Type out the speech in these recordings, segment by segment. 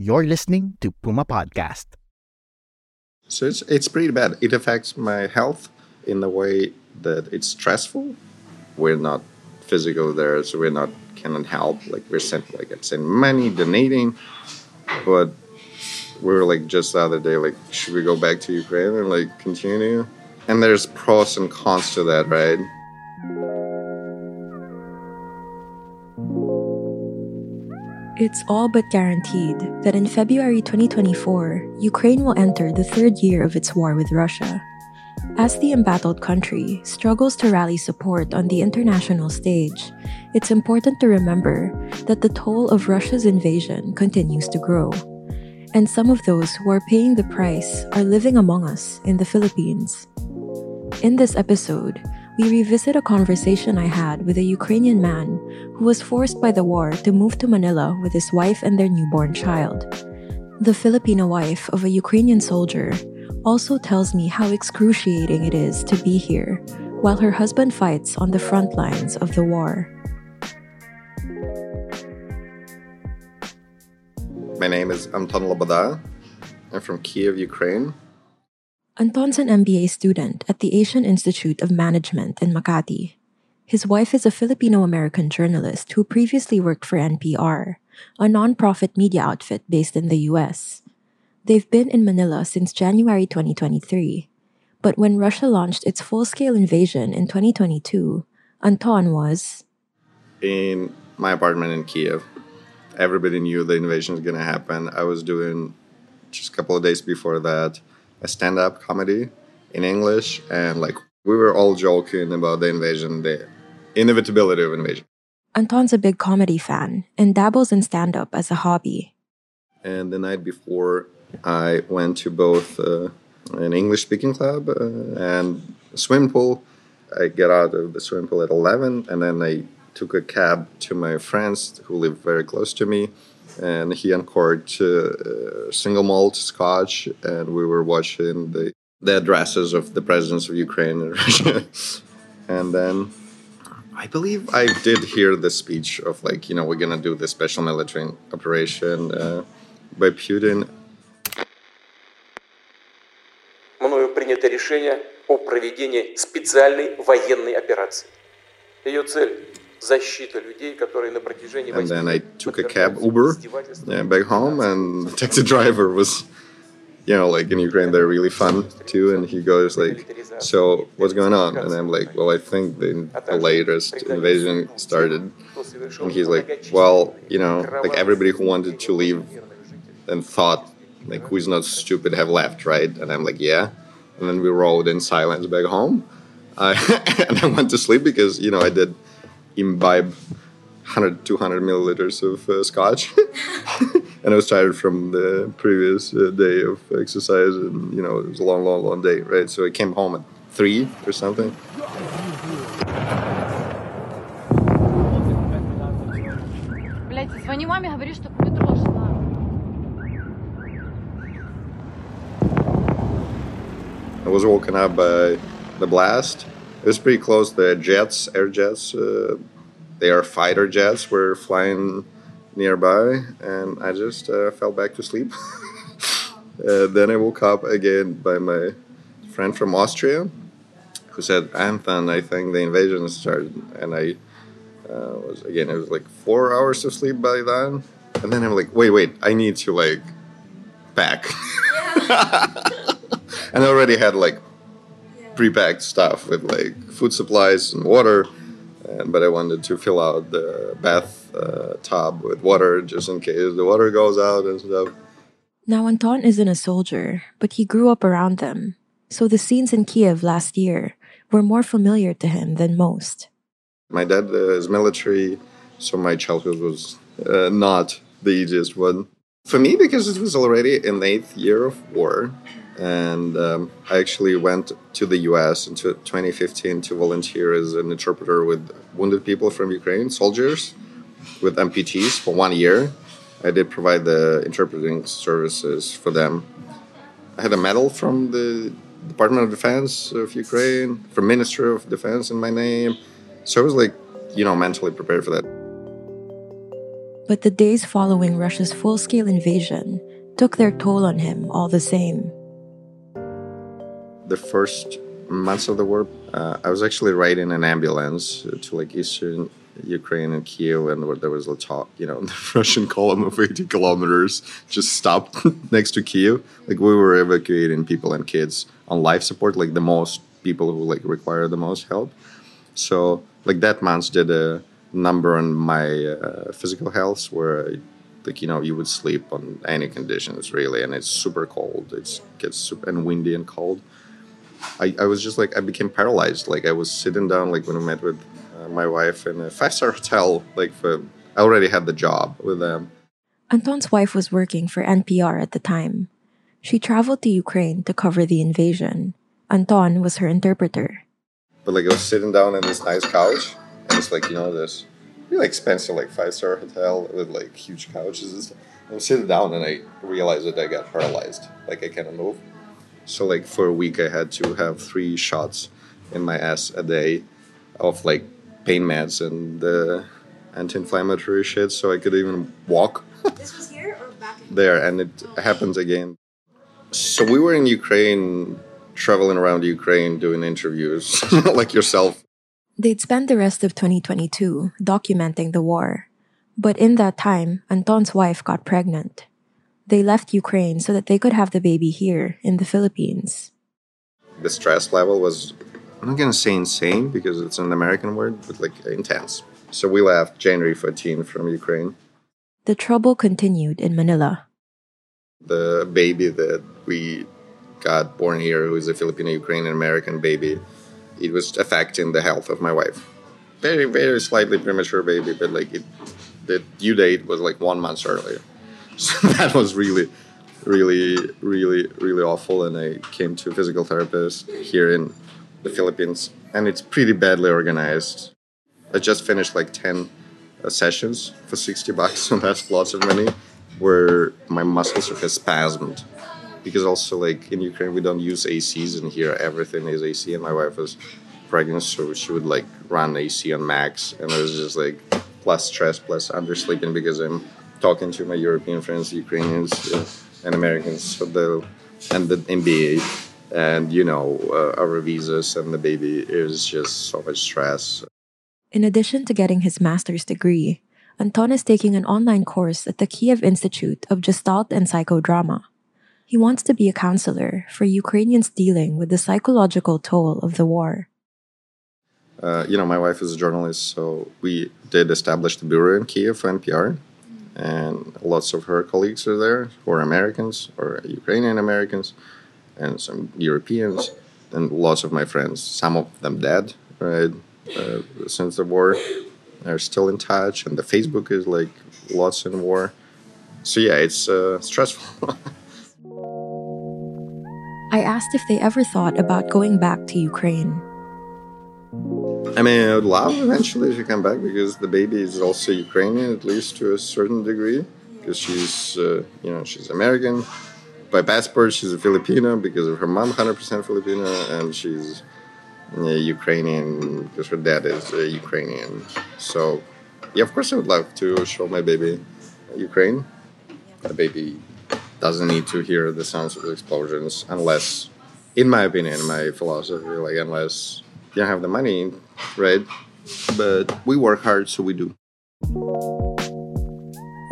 You're listening to Puma Podcast. So it's pretty bad. It affects my health in the way that it's stressful. We're not physical there, so we're not cannot help. Like we're sent like I'd send money, donating, but we were like just the other day, like, should we go back to Ukraine and like continue? And there's pros and cons to that, right? It's all but guaranteed that in February 2024, Ukraine will enter the third year of its war with Russia. As the embattled country struggles to rally support on the international stage, it's important to remember that the toll of Russia's invasion continues to grow. And some of those who are paying the price are living among us in the Philippines. In this episode, we revisit a conversation I had with a Ukrainian man who was forced by the war to move to Manila with his wife and their newborn child. The Filipino wife of a Ukrainian soldier also tells me how excruciating it is to be here while her husband fights on the front lines of the war. My name is Anton Labada. I'm from Kyiv, Ukraine. Anton's an MBA student at the Asian Institute of Management in Makati. His wife is a Filipino-American journalist who previously worked for NPR, a nonprofit media outfit based in the US. They've been in Manila since January 2023. But when Russia launched its full-scale invasion in 2022, Anton was in my apartment in Kyiv. Everybody knew the invasion was going to happen. I was doing, just a couple of days before that, a stand-up comedy in English, and like we were all joking about the invasion, the inevitability of invasion. Anton's a big comedy fan and dabbles in stand-up as a hobby. And the night before, I went to both an English-speaking club and a swim pool. I got out of the swim pool at 11, and then I took a cab to my friends who live very close to me. And he uncorked single malt scotch, and we were watching the addresses of the presidents of Ukraine and Russia. And then I believe I did hear the speech of, like, you know, we're going to do this special military operation by Putin. Мною принято решение о проведении специальной военной операции. Ее цель — and then I took a cab, Uber, back home, and the taxi driver was, you know, like in Ukraine, they're really fun too. And he goes like, so what's going on? And I'm like, well, I think the latest invasion started. And he's like, well, you know, like everybody who wanted to leave and thought, like, who's not stupid have left, right? And I'm like, yeah. And then we rode in silence back home. And I went to sleep because, you know, I did imbibe 100, 200 milliliters of scotch. And I was tired from the previous day of exercise, and, you know, it was a long, long, long day, right? So I came home at 3 or something. I was woken up by the blast. It was pretty close. The jets, air jets, they are fighter jets, were flying nearby, and I just fell back to sleep. Then I woke up again by my friend from Austria, who said, Anton, I think the invasion started. And I it was like 4 hours of sleep by then. And then I'm like, wait, I need to, like, pack. And I already had, like, pre-packed stuff with, like, food supplies and water, but I wanted to fill out the bath tub with water just in case the water goes out and stuff. Now, Anton isn't a soldier, but he grew up around them, so the scenes in Kyiv last year were more familiar to him than most. My dad is military, so my childhood was not the easiest one. For me, because it was already in the 8th year of war, and I actually went to the U.S. in 2015 to volunteer as an interpreter with wounded people from Ukraine, soldiers with amputees for 1 year. I did provide the interpreting services for them. I had a medal from the Department of Defense of Ukraine, from Ministry of Defense in my name. So I was mentally prepared for that. But the days following Russia's full-scale invasion took their toll on him all the same. The first months of the war, I was actually riding an ambulance to eastern Ukraine and Kyiv, and there was a talk, the Russian column of 80 kilometers just stopped next to Kyiv. We were evacuating people and kids on life support, the most people who require the most help. So that month did a number on my physical health where you would sleep on any conditions really, and it's super cold. It gets super and windy and cold. I was just I became paralyzed. I was sitting down when I met with my wife in a 5-star hotel. I already had the job with them. Anton's wife was working for NPR at the time. She traveled to Ukraine to cover the invasion. Anton was her interpreter. But I was sitting down on this nice couch, and it's this really expensive 5-star hotel with huge couches. I'm sitting down and I realized that I got paralyzed. I cannot move. So for a week I had to have 3 shots in my ass a day of pain meds and anti-inflammatory shit, so I could even walk. This was here or back in there, and it happens again. So we were in Ukraine, traveling around Ukraine, doing interviews like yourself. They'd spent the rest of 2022 documenting the war. But in that time, Anton's wife got pregnant. They left Ukraine so that they could have the baby here in the Philippines. The stress level was, I'm not going to say insane because it's an American word, but intense. So we left January 14 from Ukraine. The trouble continued in Manila. The baby that we got born here, who is a Filipino-Ukrainian-American baby, it was affecting the health of my wife. Very, very slightly premature baby, but the due date was 1 month earlier. So that was really, really, really, really awful. And I came to a physical therapist here in the Philippines, and it's pretty badly organized. I just finished 10 sessions for $60, and that's lots of money, where my muscles are spasmed. Because also, in Ukraine, we don't use ACs, and here everything is AC, and my wife was pregnant, so she would, run AC on max, and it was just, plus stress, plus undersleeping, because I'm talking to my European friends, Ukrainians, and Americans, and the MBA, and, our visas and the baby is just so much stress. In addition to getting his master's degree, Anton is taking an online course at the Kyiv Institute of Gestalt and Psychodrama. He wants to be a counselor for Ukrainians dealing with the psychological toll of the war. My wife is a journalist, so we did establish the bureau in Kyiv for NPR, and lots of her colleagues are there who are Americans or Ukrainian Americans, and some Europeans, and lots of my friends, some of them dead, right, since the war, are still in touch, and the Facebook is lots in war. So yeah, it's stressful. I asked if they ever thought about going back to Ukraine. I mean, I would love eventually to come back because the baby is also Ukrainian, at least to a certain degree, because she's, she's American. By passport, she's a Filipino because of her mom, 100% Filipino, and she's Ukrainian because her dad is Ukrainian. So, yeah, of course I would love to show my baby Ukraine. The baby doesn't need to hear the sounds of explosions unless, in my opinion, my philosophy, unless you don't have the money, right? But we work hard, so we do.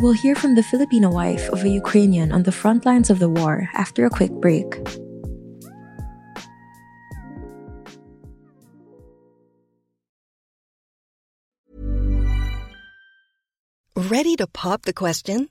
We'll hear from the Filipino wife of a Ukrainian on the front lines of the war after a quick break. Ready to pop the question?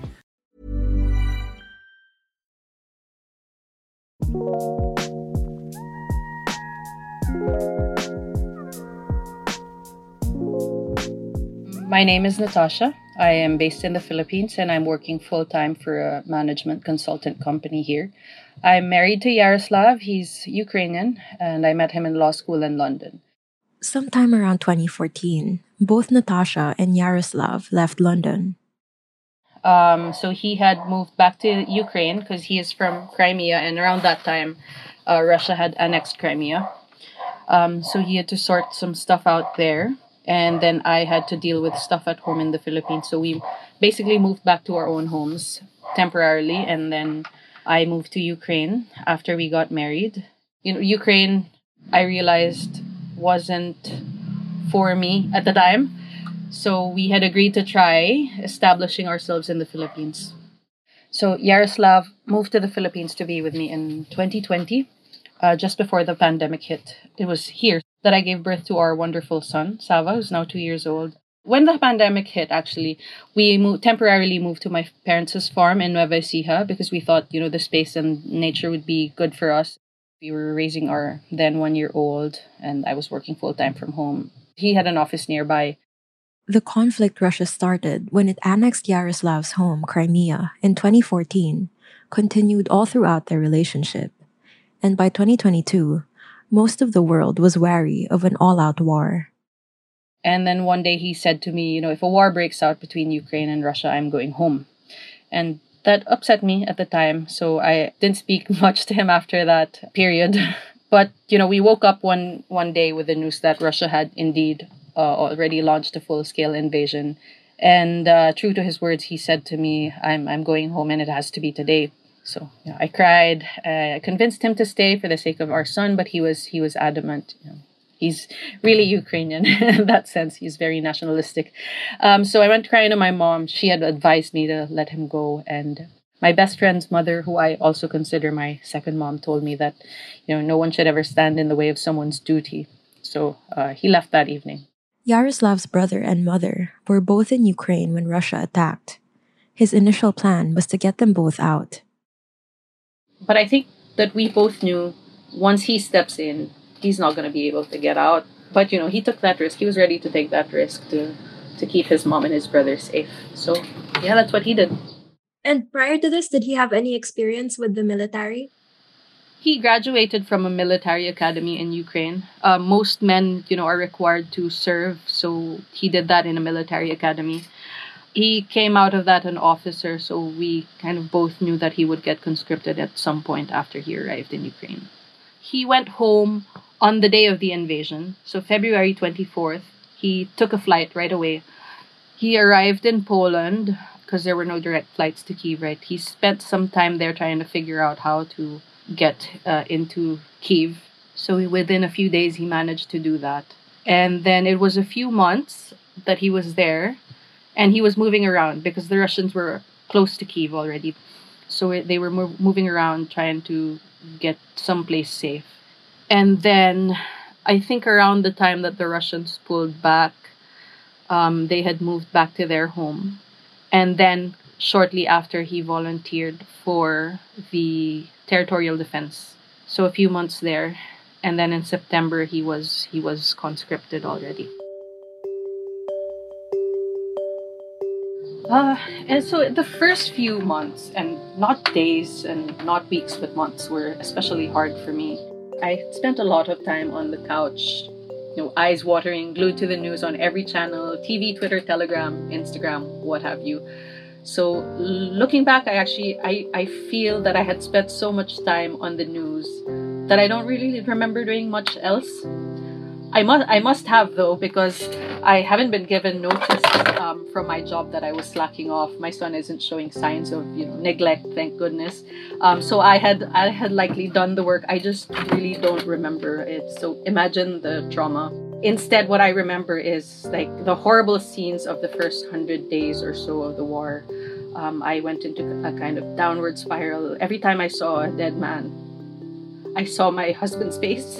My name is Natasha. I am based in the Philippines and I'm working full-time for a management consultant company here. I'm married to Yaroslav. He's Ukrainian and I met him in law school in London. Sometime around 2014, both Natasha and Yaroslav left London. So he had moved back to Ukraine because he is from Crimea, and around that time, Russia had annexed Crimea. So he had to sort some stuff out there. And then I had to deal with stuff at home in the Philippines. So we basically moved back to our own homes temporarily. And then I moved to Ukraine after we got married. You know, Ukraine, I realized, wasn't for me at the time. So we had agreed to try establishing ourselves in the Philippines. So Yaroslav moved to the Philippines to be with me in 2020, just before the pandemic hit. It was here that I gave birth to our wonderful son, Sava, who's now 2 years old. When the pandemic hit, actually, we temporarily moved to my parents' farm in Nueva Ecija because we thought, you know, the space and nature would be good for us. We were raising our then 1-year-old, and I was working full-time from home. He had an office nearby. The conflict Russia started when it annexed Yaroslav's home, Crimea, in 2014, continued all throughout their relationship. And by 2022, most of the world was wary of an all-out war. And then one day he said to me, you know, if a war breaks out between Ukraine and Russia, I'm going home. And that upset me at the time, so I didn't speak much to him after that period. But, you know, we woke up one day with the news that Russia had indeed already launched a full-scale invasion. And true to his words, he said to me, I'm going home and it has to be today. So yeah, I cried. I convinced him to stay for the sake of our son, but he was adamant. You know, he's really Ukrainian in that sense. He's very nationalistic. So I went crying to my mom. She had advised me to let him go. And my best friend's mother, who I also consider my second mom, told me that, you know, no one should ever stand in the way of someone's duty. So he left that evening. Yaroslav's brother and mother were both in Ukraine when Russia attacked. His initial plan was to get them both out. But I think that we both knew once he steps in, he's not going to be able to get out. But, you know, he took that risk. He was ready to take that risk to keep his mom and his brother safe. So, yeah, that's what he did. And prior to this, did he have any experience with the military? He graduated from a military academy in Ukraine. Most men, you know, are required to serve. So he did that in a military academy. He came out of that an officer, so we kind of both knew that he would get conscripted at some point after he arrived in Ukraine. He went home on the day of the invasion, so February 24th. He took a flight right away. He arrived in Poland because there were no direct flights to Kyiv, right? He spent some time there trying to figure out how to get into Kyiv. So within a few days, he managed to do that. And then it was a few months that he was there. And he was moving around because the Russians were close to Kyiv already. So they were moving around trying to get someplace safe. And then I think around the time that the Russians pulled back, they had moved back to their home. And then shortly after, he volunteered for the territorial defense. So a few months there. And then in September, he was conscripted already. And so the first few months, and not days and not weeks, but months, were especially hard for me. I spent a lot of time on the couch eyes watering, glued to the news on every channel, TV, Twitter, Telegram, Instagram, what have you. So looking back, I feel that I had spent so much time on the news that I don't really remember doing much else. I must have, though, because I haven't been given notice from my job that I was slacking off. My son isn't showing signs of neglect, thank goodness. So I had likely done the work. I just really don't remember it. So imagine the trauma. Instead, what I remember is like the horrible scenes of the first 100 days or so of the war. I went into a kind of downward spiral. Every time I saw a dead man, I saw my husband's face.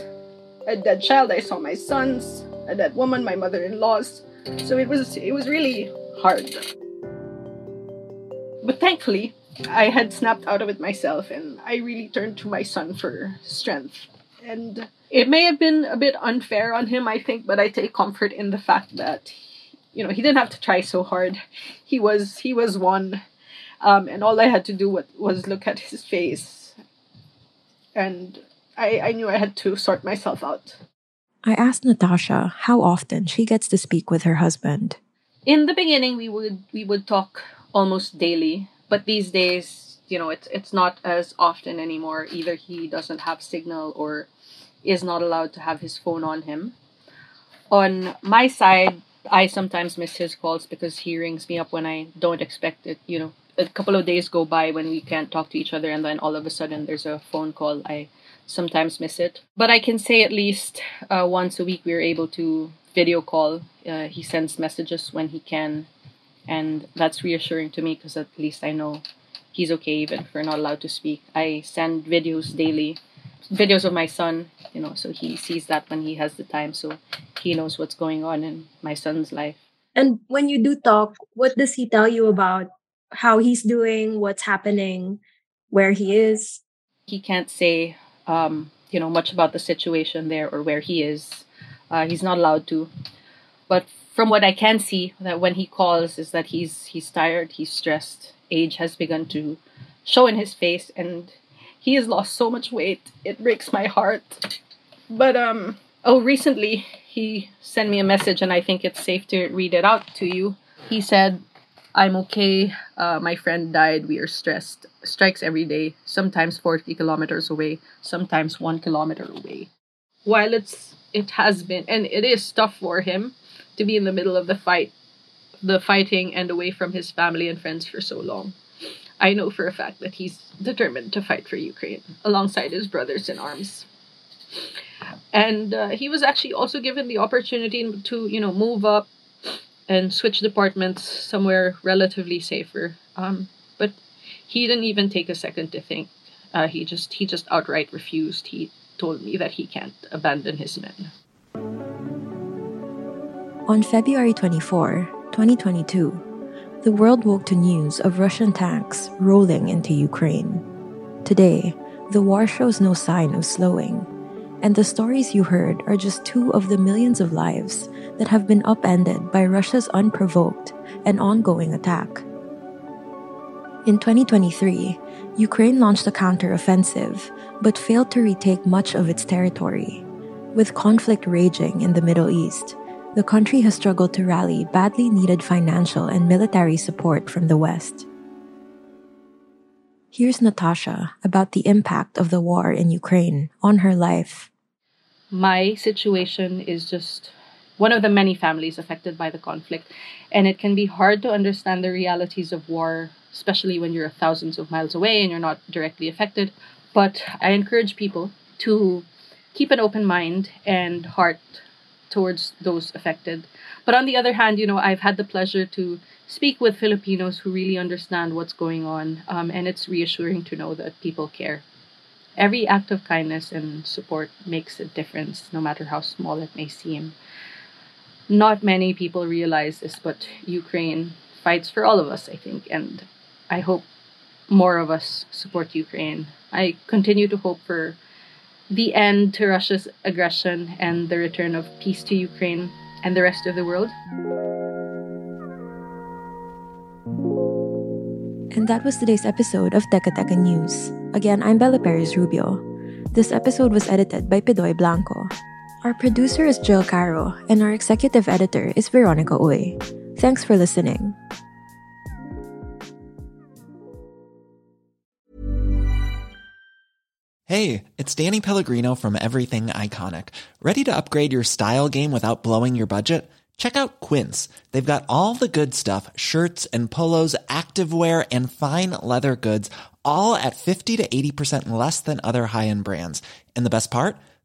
A dead child, I saw my sons. A dead woman, my mother-in-law's. So it was really hard. But thankfully, I had snapped out of it myself, and I really turned to my son for strength. And it may have been a bit unfair on him, I think, but I take comfort in the fact that, he didn't have to try so hard. He was one, and all I had to do was look at his face. And I knew I had to sort myself out. I asked Natasha how often she gets to speak with her husband. In the beginning, we would talk almost daily, but these days, it's not as often anymore. Either he doesn't have signal or is not allowed to have his phone on him. On my side, I sometimes miss his calls because he rings me up when I don't expect it. A couple of days go by when we can't talk to each other, and then all of a sudden there's a phone call. I sometimes miss it. But I can say at least once a week we're able to video call. He sends messages when he can, and that's reassuring to me because at least I know he's okay even if we're not allowed to speak. I send videos daily, videos of my son, so he sees that when he has the time, so he knows what's going on in my son's life. And when you do talk, what does he tell you about how he's doing, what's happening, where he is? He can't say much about the situation there or where he is. He's not allowed to. But from what I can see, that when he calls is that he's tired, he's stressed. Age has begun to show in his face, and he has lost so much weight. It breaks my heart. But recently he sent me a message, and I think it's safe to read it out to you. He said, "I'm okay. My friend died. We are stressed. Strikes every day, sometimes 40 kilometers away, sometimes 1 kilometer away." While it has been, and it is tough for him to be in the middle of the fighting and away from his family and friends for so long, I know for a fact that he's determined to fight for Ukraine alongside his brothers in arms. And he was actually also given the opportunity to, move up and switch departments somewhere relatively safer. But he didn't even take a second to think. He just outright refused. He told me that he can't abandon his men. On February 24, 2022, the world woke to news of Russian tanks rolling into Ukraine. Today, the war shows no sign of slowing. And the stories you heard are just two of the millions of lives that have been upended by Russia's unprovoked and ongoing attack. In 2023, Ukraine launched a counteroffensive but failed to retake much of its territory. With conflict raging in the Middle East, the country has struggled to rally badly needed financial and military support from the West. Here's Natasha about the impact of the war in Ukraine on her life. My situation is just one of the many families affected by the conflict, and it can be hard to understand the realities of war, especially when you're thousands of miles away and you're not directly affected. But I encourage people to keep an open mind and heart towards those affected. But on the other hand, I've had the pleasure to speak with Filipinos who really understand what's going on, and it's reassuring to know that people care. Every act of kindness and support makes a difference, no matter how small it may seem. Not many people realize this, but Ukraine fights for all of us, I think, and I hope more of us support Ukraine. I continue to hope for the end to Russia's aggression and the return of peace to Ukraine and the rest of the world. And that was today's episode of Tekateka News. Again, I'm Bella Perez-Rubio. This episode was edited by Pidoy Blanco. Our producer is Jill Cairo, and our executive editor is Veronica Uy. Thanks for listening. Hey, it's Danny Pellegrino from Everything Iconic. Ready to upgrade your style game without blowing your budget? Check out Quince. They've got all the good stuff, shirts and polos, activewear, and fine leather goods, all at 50 to 80% less than other high-end brands. And the best part?